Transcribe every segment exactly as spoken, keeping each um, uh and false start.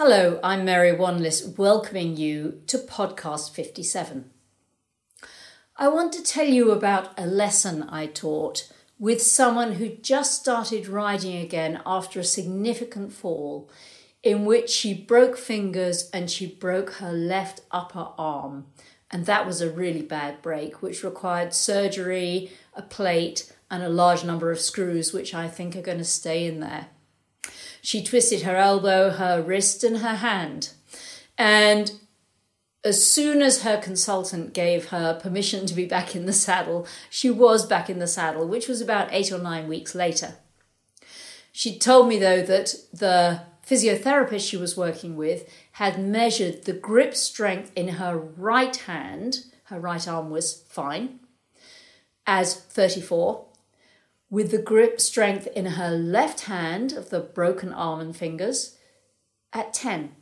Hello, I'm Mary Wanless, welcoming you to Podcast fifty-seven. I want to tell you about a lesson I taught with someone who just started riding again after a significant fall in which she broke fingers and she broke her left upper arm. And that was a really bad break, which required surgery, a plate, and a large number of screws, which I think are going to stay in there. She twisted her elbow, her wrist, and her hand. And as soon as her consultant gave her permission to be back in the saddle, she was back in the saddle, which was about eight or nine weeks later. She told me, though, that the physiotherapist she was working with had measured the grip strength in her right hand. Her right arm was fine, as thirty-four. With the grip strength in her left hand of the broken arm and fingers at ten.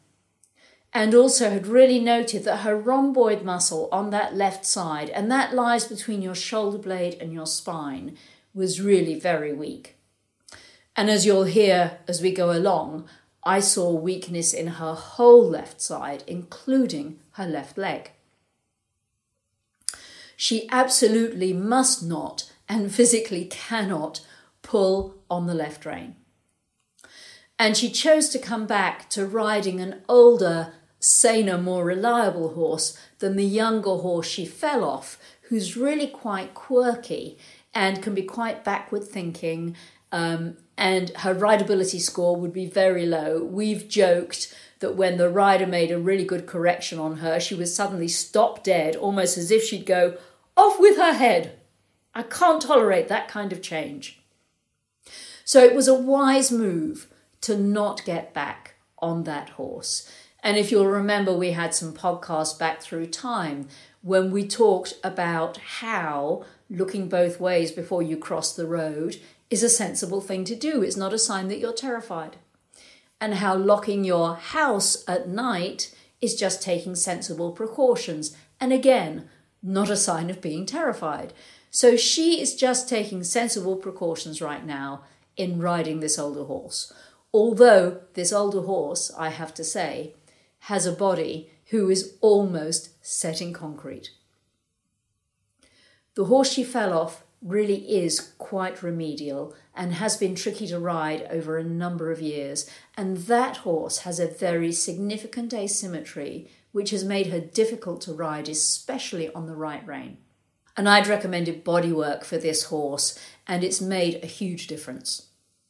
And also had really noted that her rhomboid muscle on that left side, and that lies between your shoulder blade and your spine, was really very weak. And as you'll hear as we go along, I saw weakness in her whole left side, including her left leg. She absolutely must not and physically cannot pull on the left rein. And she chose to come back to riding an older, saner, more reliable horse than the younger horse she fell off, who's really quite quirky and can be quite backward thinking, um, and her rideability score would be very low. We've joked that when the rider made a really good correction on her, she would suddenly stop dead, almost as if she'd go, "Off with her head! I can't tolerate that kind of change." So it was a wise move to not get back on that horse. And if you'll remember, we had some podcasts back through time when we talked about how looking both ways before you cross the road is a sensible thing to do. It's not a sign that you're terrified. And how locking your house at night is just taking sensible precautions. And again, not a sign of being terrified. So she is just taking sensible precautions right now in riding this older horse. Although this older horse, I have to say, has a body who is almost set in concrete. The horse she fell off really is quite remedial and has been tricky to ride over a number of years. And that horse has a very significant asymmetry, which has made her difficult to ride, especially on the right rein. And I'd recommended bodywork for this horse, and it's made a huge difference.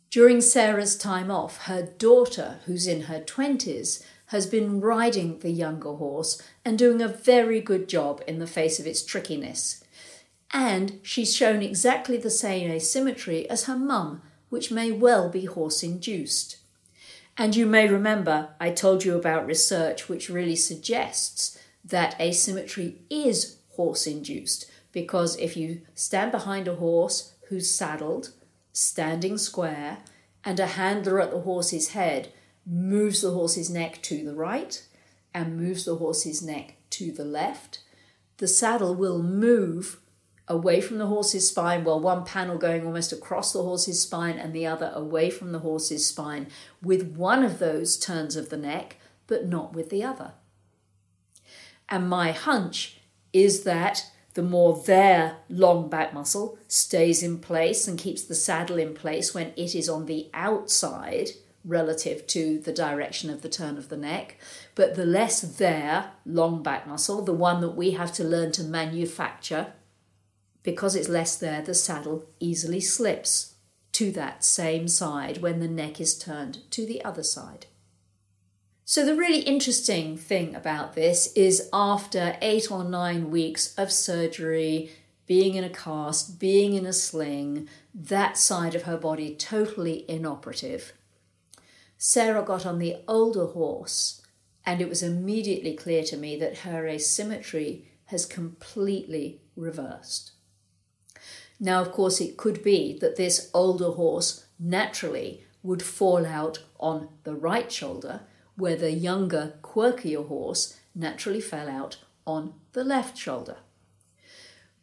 During Sarah's time off, her daughter, who's in her twenties, has been riding the younger horse and doing a very good job in the face of its trickiness. And she's shown exactly the same asymmetry as her mum, which may well be horse-induced. And you may remember I told you about research which really suggests that asymmetry is horse-induced, because if you stand behind a horse who's saddled, standing square, and a handler at the horse's head moves the horse's neck to the right and moves the horse's neck to the left, the saddle will move away from the horse's spine, well, one panel going almost across the horse's spine and the other away from the horse's spine, with one of those turns of the neck, but not with the other. And my hunch is that the more their long back muscle stays in place and keeps the saddle in place when it is on the outside relative to the direction of the turn of the neck, but the less their long back muscle, the one that we have to learn to manufacture, because it's less there, the saddle easily slips to that same side when the neck is turned to the other side. So the really interesting thing about this is after eight or nine weeks of surgery, being in a cast, being in a sling, that side of her body totally inoperative, Sarah got on the older horse, and it was immediately clear to me that her asymmetry has completely reversed. Now, of course, it could be that this older horse naturally would fall out on the right shoulder, where the younger, quirkier horse naturally fell out on the left shoulder.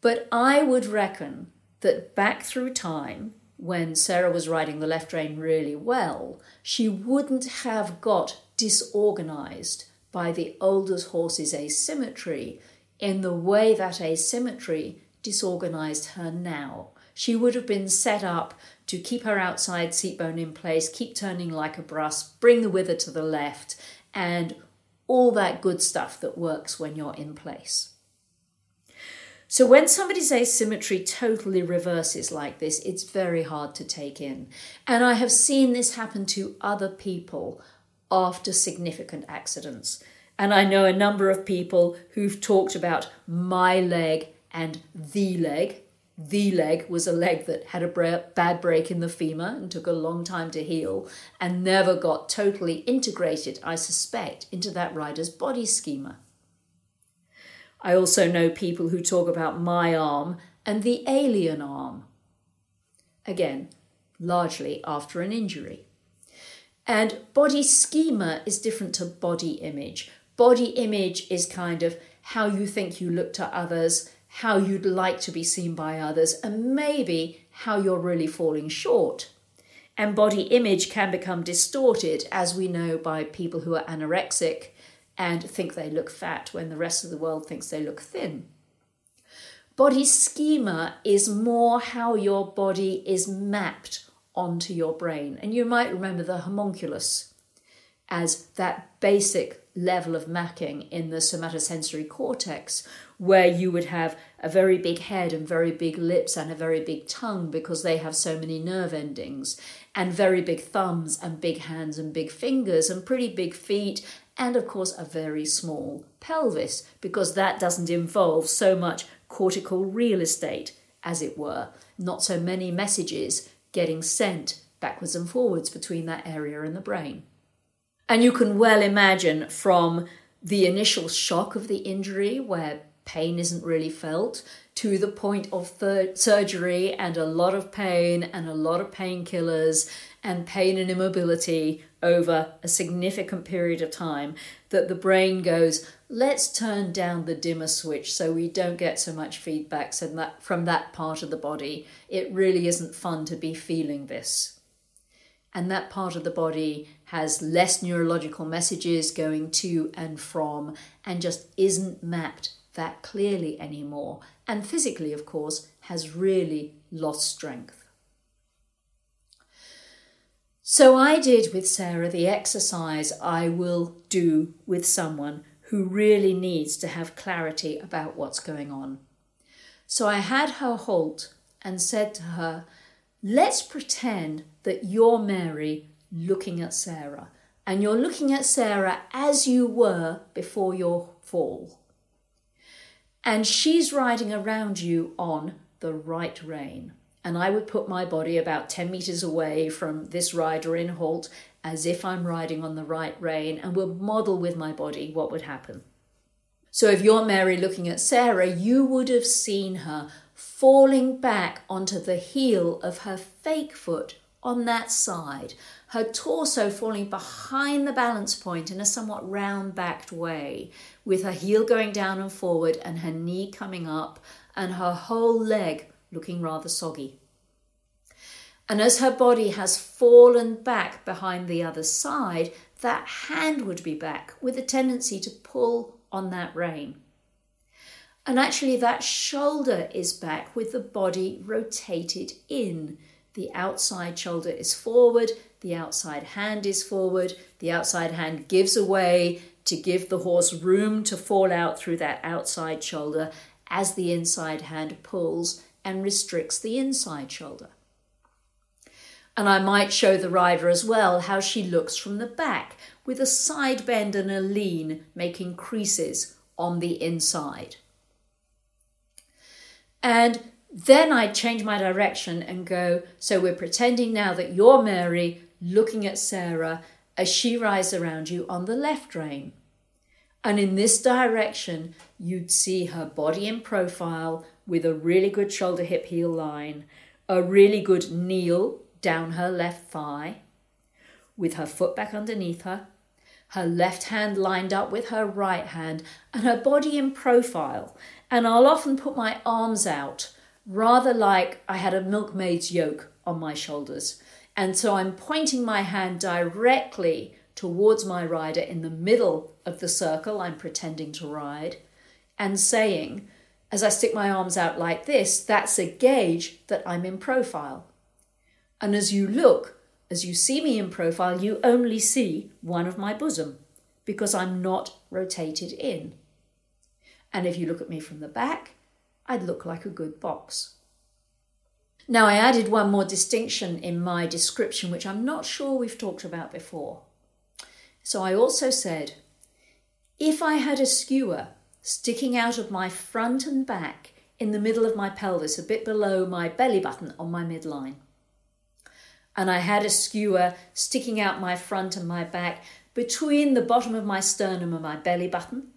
But I would reckon that back through time, when Sarah was riding the left rein really well, she wouldn't have got disorganized by the oldest horse's asymmetry, in the way that asymmetry disorganized her now. She would have been set up to keep her outside seat bone in place, keep turning like a brass, bring the wither to the left, and all that good stuff that works when you're in place. So when somebody's asymmetry totally reverses like this, it's very hard to take in. And I have seen this happen to other people after significant accidents. And I know a number of people who've talked about my leg and the leg. The leg was a leg that had a bra- bad break in the femur and took a long time to heal and never got totally integrated, I suspect, into that rider's body schema. I also know people who talk about my arm and the alien arm. Again, largely after an injury. And body schema is different to body image. Body image is kind of how you think you look to others, how you'd like to be seen by others, and maybe how you're really falling short. And body image can become distorted, as we know, by people who are anorexic and think they look fat when the rest of the world thinks they look thin. Body schema is more how your body is mapped onto your brain. And you might remember the homunculus as that basic level of mapping in the somatosensory cortex, where you would have a very big head and very big lips and a very big tongue because they have so many nerve endings, and very big thumbs and big hands and big fingers and pretty big feet, and of course a very small pelvis, because that doesn't involve so much cortical real estate, as it were. Not so many messages getting sent backwards and forwards between that area and the brain. And you can well imagine, from the initial shock of the injury where pain isn't really felt, to the point of third surgery and a lot of pain and a lot of painkillers and pain and immobility over a significant period of time, that the brain goes, let's turn down the dimmer switch so we don't get so much feedback from that part of the body. It really isn't fun to be feeling this. And that part of the body has less neurological messages going to and from, and just isn't mapped that clearly anymore, and physically, of course, has really lost strength. So I did with Sarah the exercise I will do with someone who really needs to have clarity about what's going on. So I had her halt and said to her, let's pretend that you're Mary looking at Sarah, and you're looking at Sarah as you were before your fall. And she's riding around you on the right rein. And I would put my body about ten meters away from this rider in halt, as if I'm riding on the right rein, and would model with my body what would happen. So if you're Mary looking at Sarah, you would have seen her falling back onto the heel of her fake foot on that side, her torso falling behind the balance point in a somewhat round-backed way, with her heel going down and forward and her knee coming up and her whole leg looking rather soggy. And as her body has fallen back behind the other side, that hand would be back with a tendency to pull on that rein. And actually that shoulder is back with the body rotated in. The outside shoulder is forward, the outside hand is forward, the outside hand gives away to give the horse room to fall out through that outside shoulder as the inside hand pulls and restricts the inside shoulder. And I might show the rider as well how she looks from the back, with a side bend and a lean, making creases on the inside. And then I change my direction and go, so we're pretending now that you're Mary looking at Sarah as she rides around you on the left rein. And in this direction, you'd see her body in profile with a really good shoulder hip heel line, a really good kneel down her left thigh, with her foot back underneath her, her left hand lined up with her right hand, and her body in profile. And I'll often put my arms out, rather like I had a milkmaid's yoke on my shoulders. And so I'm pointing my hand directly towards my rider in the middle of the circle I'm pretending to ride and saying, as I stick my arms out like this, that's a gauge that I'm in profile. And as you look, as you see me in profile, you only see one of my bosom because I'm not rotated in. And if you look at me from the back, I'd look like a good box. Now, I added one more distinction in my description, which I'm not sure we've talked about before. So I also said, if I had a skewer sticking out of my front and back in the middle of my pelvis, a bit below my belly button on my midline, and I had a skewer sticking out my front and my back between the bottom of my sternum and my belly button,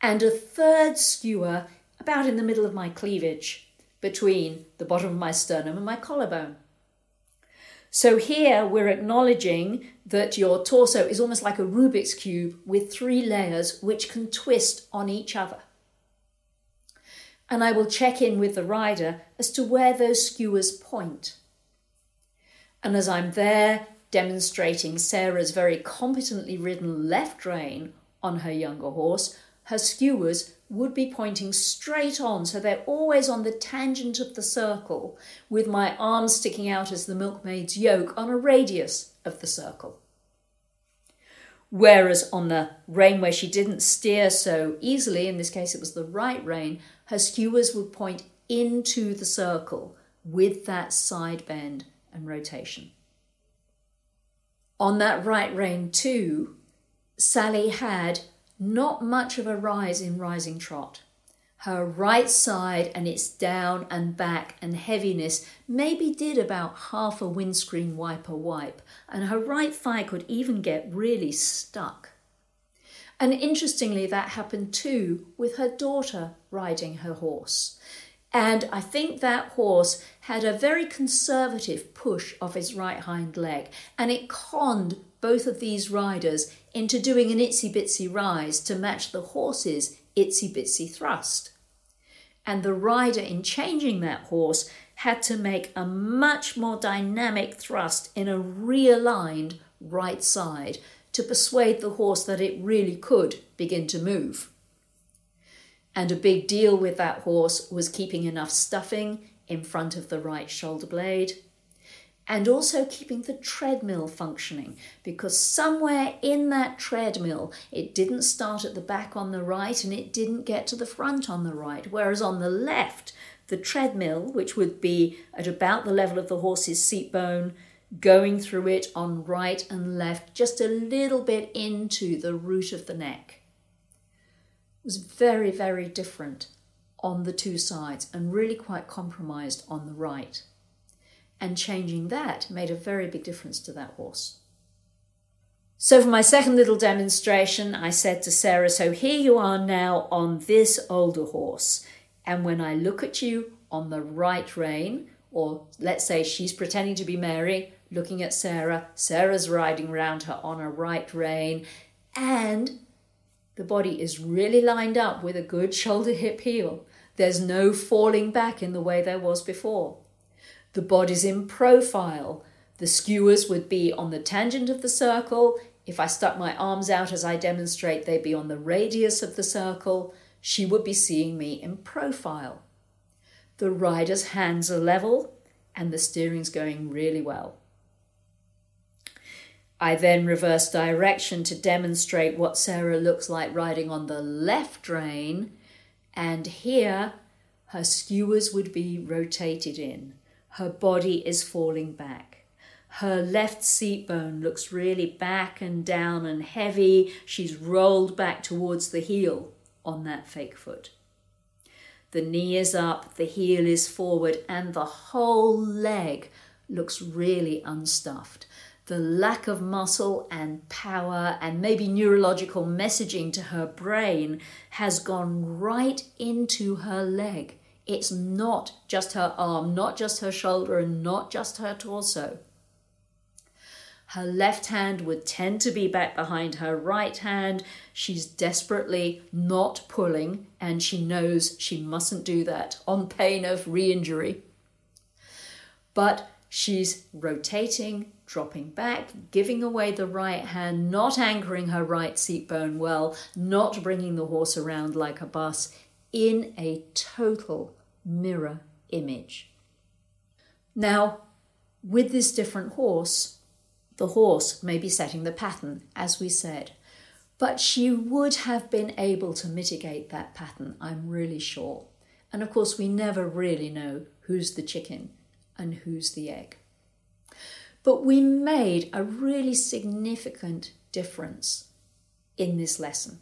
and a third skewer about in the middle of my cleavage between the bottom of my sternum and my collarbone. So here we're acknowledging that your torso is almost like a Rubik's cube with three layers which can twist on each other. And I will check in with the rider as to where those skewers point. And as I'm there demonstrating Sarah's very competently ridden left rein on her younger horse, her skewers would be pointing straight on, so they're always on the tangent of the circle, with my arms sticking out as the milkmaid's yoke on a radius of the circle. Whereas on the rein where she didn't steer so easily, in this case it was the right rein, her skewers would point into the circle with that side bend and rotation. On that right rein too, Sally had not much of a rise in rising trot. Her right side and its down and back and heaviness maybe did about half a windscreen wiper wipe, and her right thigh could even get really stuck. And interestingly, that happened too with her daughter riding her horse. And I think that horse had a very conservative push of his right hind leg, and it conned both of these riders into doing an itsy-bitsy rise to match the horse's itsy-bitsy thrust. And the rider, in changing that horse, had to make a much more dynamic thrust in a realigned right side to persuade the horse that it really could begin to move. And a big deal with that horse was keeping enough stuffing in front of the right shoulder blade, and also keeping the treadmill functioning, because somewhere in that treadmill, it didn't start at the back on the right and it didn't get to the front on the right. Whereas on the left, the treadmill, which would be at about the level of the horse's seat bone, going through it on right and left, just a little bit into the root of the neck. It was very, very different on the two sides and really quite compromised on the right. And changing that made a very big difference to that horse. So for my second little demonstration, I said to Sarah, so here you are now on this older horse. And when I look at you on the right rein, or let's say she's pretending to be Mary, looking at Sarah, Sarah's riding round her on a right rein, and the body is really lined up with a good shoulder hip heel. There's no falling back in the way there was before. The body's in profile. The skewers would be on the tangent of the circle. If I stuck my arms out as I demonstrate, they'd be on the radius of the circle. She would be seeing me in profile. The rider's hands are level and the steering's going really well. I then reversed direction to demonstrate what Sarah looks like riding on the left rein, and here her skewers would be rotated in. Her body is falling back. Her left seat bone looks really back and down and heavy. She's rolled back towards the heel on that fake foot. The knee is up, the heel is forward, and the whole leg looks really unstuffed. The lack of muscle and power and maybe neurological messaging to her brain has gone right into her leg. It's not just her arm, not just her shoulder, and not just her torso. Her left hand would tend to be back behind her right hand. She's desperately not pulling, and she knows she mustn't do that on pain of re-injury. But she's rotating, dropping back, giving away the right hand, not anchoring her right seat bone well, not bringing the horse around like a bus, in a total mirror image. Now, with this different horse, the horse may be setting the pattern, as we said, but she would have been able to mitigate that pattern, I'm really sure. And of course, we never really know who's the chicken and who's the egg. But we made a really significant difference in this lesson.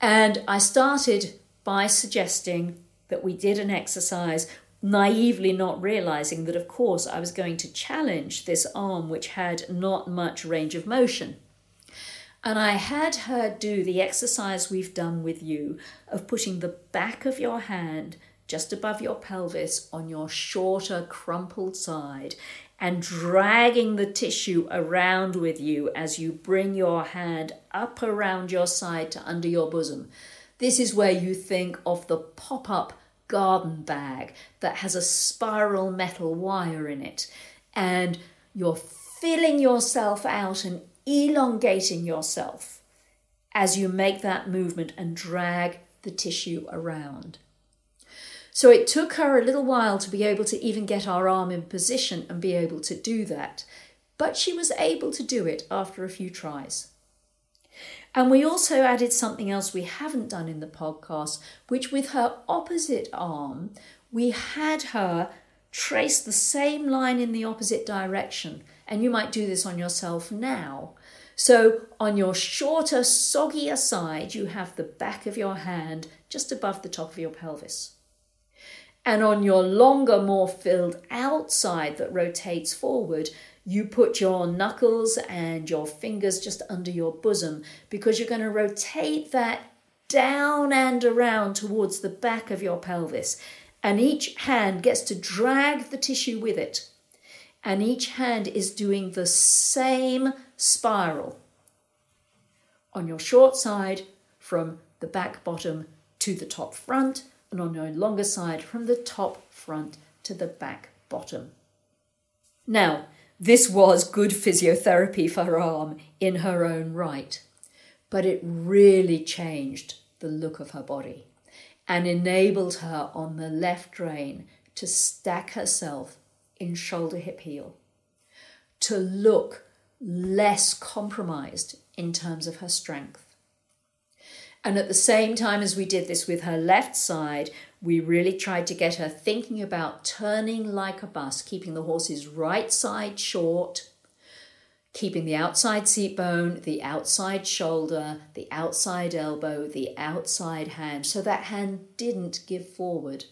And I started by suggesting that we did an exercise, naively not realizing that, of course, I was going to challenge this arm which had not much range of motion. And I had her do the exercise we've done with you of putting the back of your hand just above your pelvis on your shorter, crumpled side, and dragging the tissue around with you as you bring your hand up around your side to under your bosom. This is where you think of the pop-up garden bag that has a spiral metal wire in it, and you're filling yourself out and elongating yourself as you make that movement and drag the tissue around. So it took her a little while to be able to even get our arm in position and be able to do that. But she was able to do it after a few tries. And we also added something else we haven't done in the podcast, which with her opposite arm, we had her trace the same line in the opposite direction. And you might do this on yourself now. So on your shorter, soggier side, you have the back of your hand just above the top of your pelvis. And on your longer, more filled out side that rotates forward, you put your knuckles and your fingers just under your bosom, because you're going to rotate that down and around towards the back of your pelvis. And each hand gets to drag the tissue with it. And each hand is doing the same spiral on your short side from the back bottom to the top front, and on your longer side from the top front to the back bottom. Now, this was good physiotherapy for her arm in her own right, but it really changed the look of her body and enabled her on the left rein to stack herself in shoulder hip heel, to look less compromised in terms of her strength. And at the same time as we did this with her left side, we really tried to get her thinking about turning like a bus, keeping the horse's right side short, keeping the outside seat bone, the outside shoulder, the outside elbow, the outside hand, so that hand didn't give forward.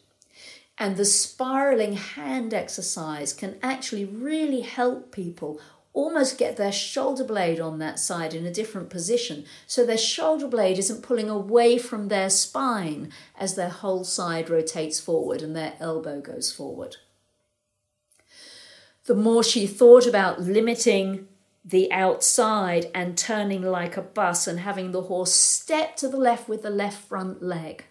And the spiraling hand exercise can actually really help people almost get their shoulder blade on that side in a different position, so their shoulder blade isn't pulling away from their spine as their whole side rotates forward and their elbow goes forward. The more she thought about limiting the outside and turning like a bus and having the horse step to the left with the left front leg,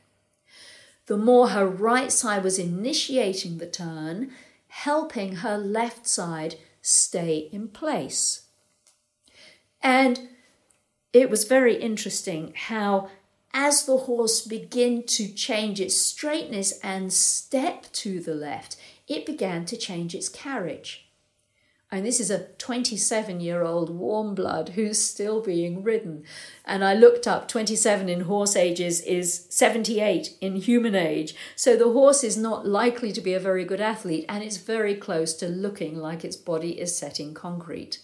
the more her right side was initiating the turn, helping her left side stay in place. And it was very interesting how, as the horse began to change its straightness and step to the left, it began to change its carriage. And this is a twenty-seven-year-old warm blood who's still being ridden. And I looked up, twenty-seven in horse ages is seventy-eight in human age. So the horse is not likely to be a very good athlete, and it's very close to looking like its body is set in concrete.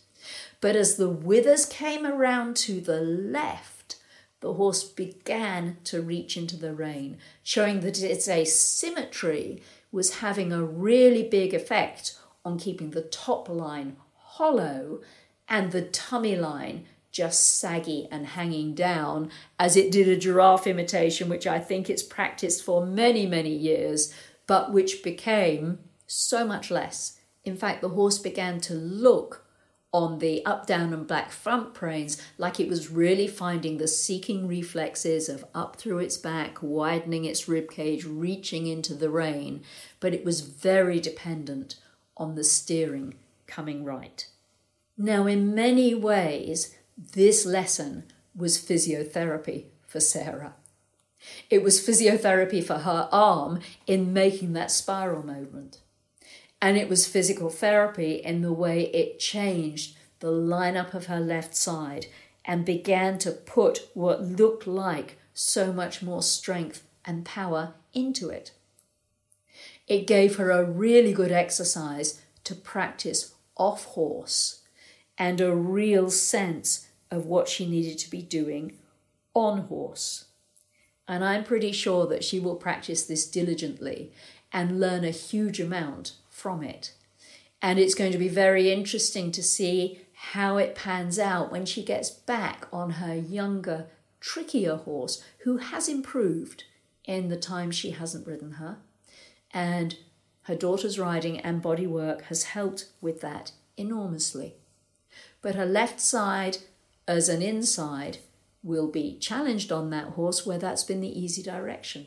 But as the withers came around to the left, the horse began to reach into the rein, showing that its asymmetry was having a really big effect on keeping the top line hollow and the tummy line just saggy and hanging down, as it did a giraffe imitation, which I think it's practiced for many, many years, but which became so much less. In fact, the horse began to look on the up, down and back front pranes like it was really finding the seeking reflexes of up through its back, widening its ribcage, reaching into the rein, but it was very dependent on the steering coming right. Now, in many ways, this lesson was physiotherapy for Sarah. It was physiotherapy for her arm in making that spiral movement. And it was physical therapy in the way it changed the lineup of her left side and began to put what looked like so much more strength and power into it. It gave her a really good exercise to practice off horse and a real sense of what she needed to be doing on horse. And I'm pretty sure that she will practice this diligently and learn a huge amount from it. And it's going to be very interesting to see how it pans out when she gets back on her younger, trickier horse, who has improved in the time she hasn't ridden her. And her daughter's riding and bodywork has helped with that enormously. But her left side, as an inside, will be challenged on that horse where that's been the easy direction.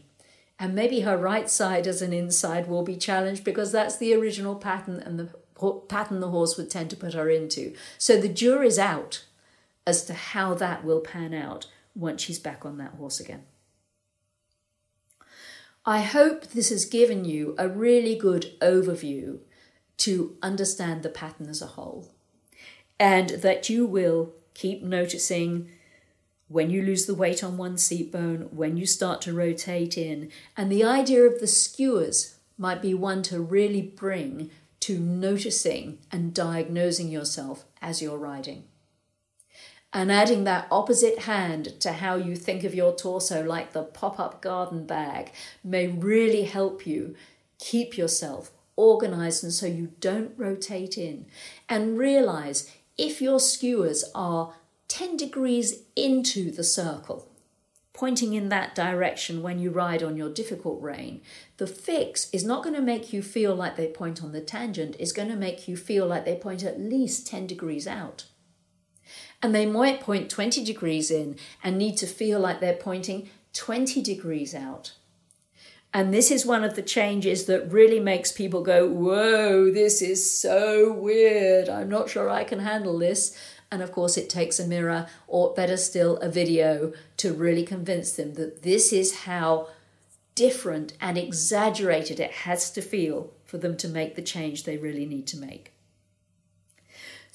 And maybe her right side as an inside will be challenged because that's the original pattern and the pattern the horse would tend to put her into. So the jury's out as to how that will pan out once she's back on that horse again. I hope this has given you a really good overview to understand the pattern as a whole, and that you will keep noticing when you lose the weight on one seat bone, when you start to rotate in. And the idea of the skewers might be one to really bring to noticing and diagnosing yourself as you're riding. And adding that opposite hand to how you think of your torso, like the pop-up garden bag, may really help you keep yourself organized and so you don't rotate in. And realize if your skewers are ten degrees into the circle, pointing in that direction when you ride on your difficult rein, the fix is not going to make you feel like they point on the tangent, it's going to make you feel like they point at least ten degrees out. And they might point twenty degrees in and need to feel like they're pointing twenty degrees out. And this is one of the changes that really makes people go, whoa, this is so weird. I'm not sure I can handle this. And of course, it takes a mirror or better still, a video to really convince them that this is how different and exaggerated it has to feel for them to make the change they really need to make.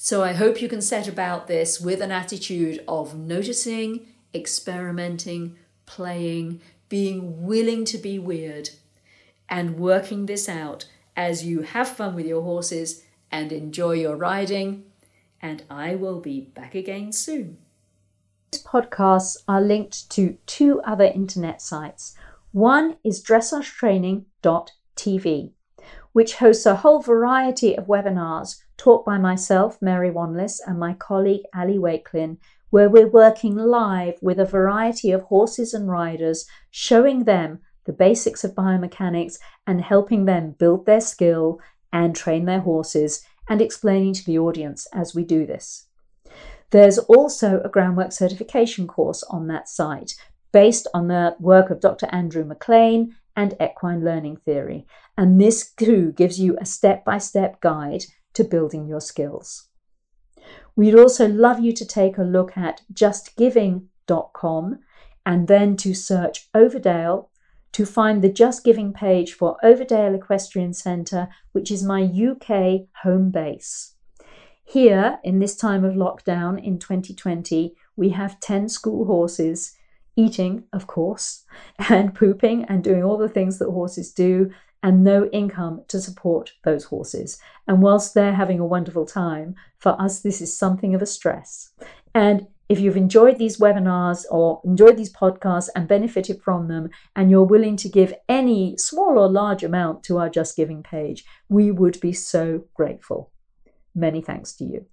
So I hope you can set about this with an attitude of noticing, experimenting, playing, being willing to be weird, and working this out as you have fun with your horses and enjoy your riding. And I will be back again soon. These podcasts are linked to two other internet sites. One is dressage training dot t v, which hosts a whole variety of webinars taught by myself, Mary Wanless, and my colleague, Ali Wakelin, where we're working live with a variety of horses and riders, showing them the basics of biomechanics and helping them build their skill and train their horses, and explaining to the audience as we do this. There's also a groundwork certification course on that site, based on the work of Doctor Andrew McLean and equine learning theory. And this too gives you a step-by-step guide to building your skills. We'd also love you to take a look at just giving dot com and then to search Overdale to find the Just Giving page for Overdale Equestrian Centre, which is my U K home base. Here, in this time of lockdown in twenty twenty, we have ten school horses eating, of course, and pooping and doing all the things that horses do, and no income to support those horses. And whilst they're having a wonderful time, for us this is something of a stress. And if you've enjoyed these webinars or enjoyed these podcasts and benefited from them, and you're willing to give any small or large amount to our Just Giving page, we would be so grateful. Many thanks to you.